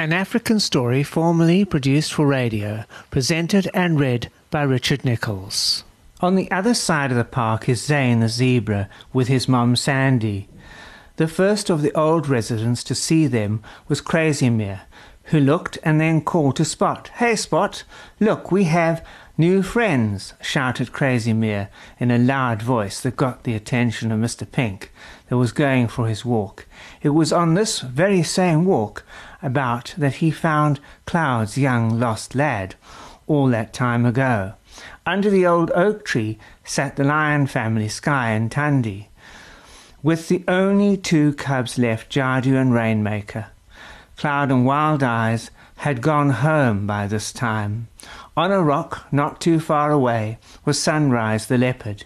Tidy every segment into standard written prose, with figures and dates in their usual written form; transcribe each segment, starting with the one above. An African Story formerly produced for radio, presented and read by Richard Nicholls. On the other side of the park is Zane the zebra with his mum Sandy. The first of the old residents to see them was Krasimir, who looked and then called to Spot. "Hey Spot, look, we have new friends," shouted Krasimir in a loud voice that got the attention of Mr. Pink, that was going for his walk. It was on this very same walk about that he found Cloud's young lost lad all that time ago. Under the old oak tree sat the lion family, Sky and Tundi, with the only two cubs left, Jadu and Rainmaker. Cloud and Wild Eyes had gone home by this time. On a rock not too far away was Sunrise the leopard.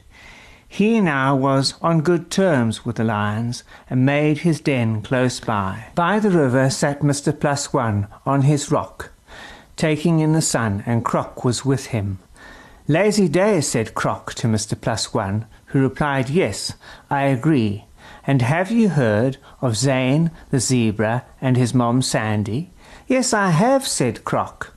He now was on good terms with the lions and made his den close by. By the river sat Mr. Plus One on his rock, taking in the sun, and Croc was with him. "Lazy day," said Croc to Mr. Plus One, who replied, "Yes, I agree. And have you heard of Zane the zebra and his mom Sandy?" "Yes, I have," said Croc,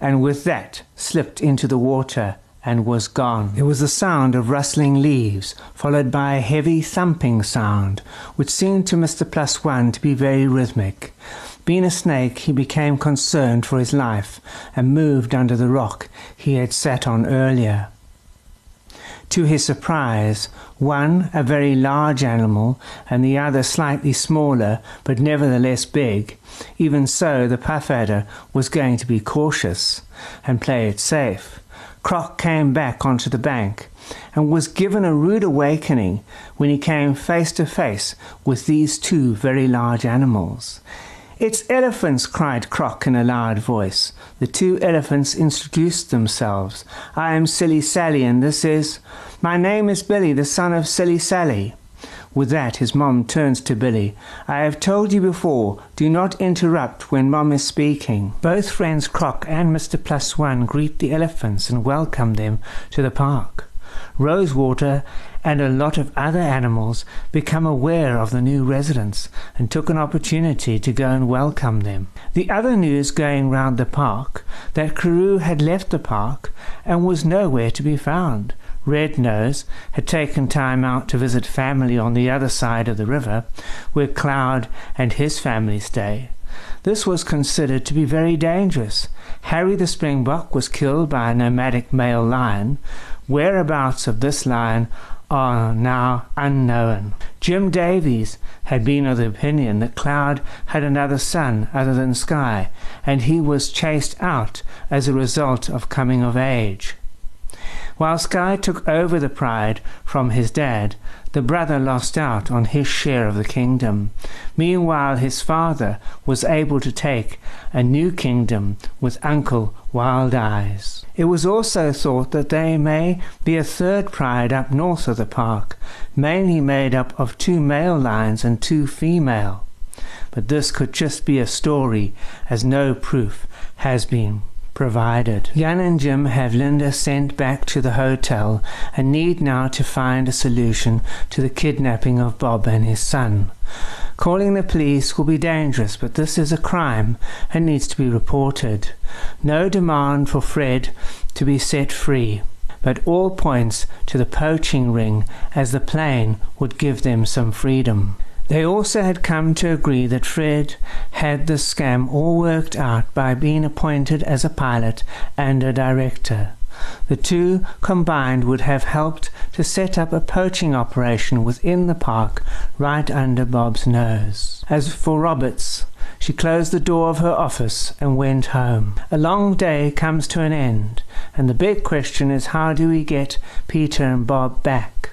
and with that slipped into the water and was gone. There was the sound of rustling leaves, followed by a heavy thumping sound, which seemed to Mr. Plus One to be very rhythmic. Being a snake, he became concerned for his life, and moved under the rock he had sat on earlier. To his surprise, one a very large animal, and the other slightly smaller, but nevertheless big. Even so, the puffadder was going to be cautious, and play it safe. Croc came back onto the bank, and was given a rude awakening when he came face to face with these two very large animals. "It's elephants!" cried Croc in a loud voice. The two elephants introduced themselves. "I am Silly Sally, and this is..." "My name is Billy, the son of Silly Sally." With that his mom turns to Billy. "I have told you before, do not interrupt when mom is speaking." Both friends Croc and Mr. Plus One greet the elephants and welcome them to the park. Rosewater and a lot of other animals become aware of the new residents and took an opportunity to go and welcome them. The other news going round the park that Carew had left the park and was nowhere to be found. Red Nose had taken time out to visit family on the other side of the river, where Cloud and his family stay. This was considered to be very dangerous. Harry the Springbok was killed by a nomadic male lion. Whereabouts of this lion are now unknown. Jim Davies had been of the opinion that Cloud had another son other than Sky, and he was chased out as a result of coming of age. While Sky took over the pride from his dad, the brother lost out on his share of the kingdom. Meanwhile, his father was able to take a new kingdom with Uncle Wild Eyes. It was also thought that there may be a third pride up north of the park, mainly made up of two male lions and two female. But this could just be a story, as no proof has been provided. Jan and Jim have Linda sent back to the hotel and need now to find a solution to the kidnapping of Bob and his son. Calling the police will be dangerous, but this is a crime and needs to be reported. No demand for Fred to be set free, but all points to the poaching ring, as the plane would give them some freedom. They also had come to agree that Fred had the scam all worked out by being appointed as a pilot and a director. The two combined would have helped to set up a poaching operation within the park right under Bob's nose. As for Roberts, she closed the door of her office and went home. A long day comes to an end, and the big question is, how do we get Peter and Bob back?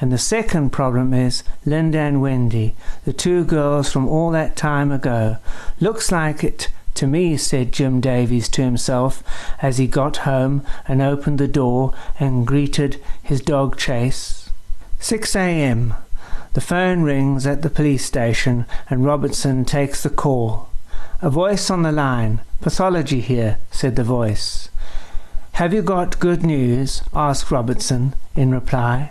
And the second problem is Linda and Wendy, the two girls from all that time ago. "Looks like it to me," said Jim Davies to himself as he got home and opened the door and greeted his dog Chase. 6 a.m. The phone rings at the police station and Robertson takes the call. A voice on the line. "Pathology here," said the voice. "Have you got good news?" asked Robertson in reply.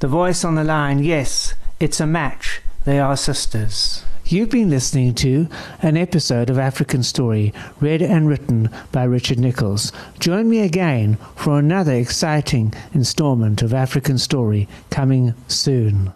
The voice on the line, "Yes, it's a match. They are sisters." You've been listening to an episode of African Story, read and written by Richard Nicholls. Join me again for another exciting installment of African Story coming soon.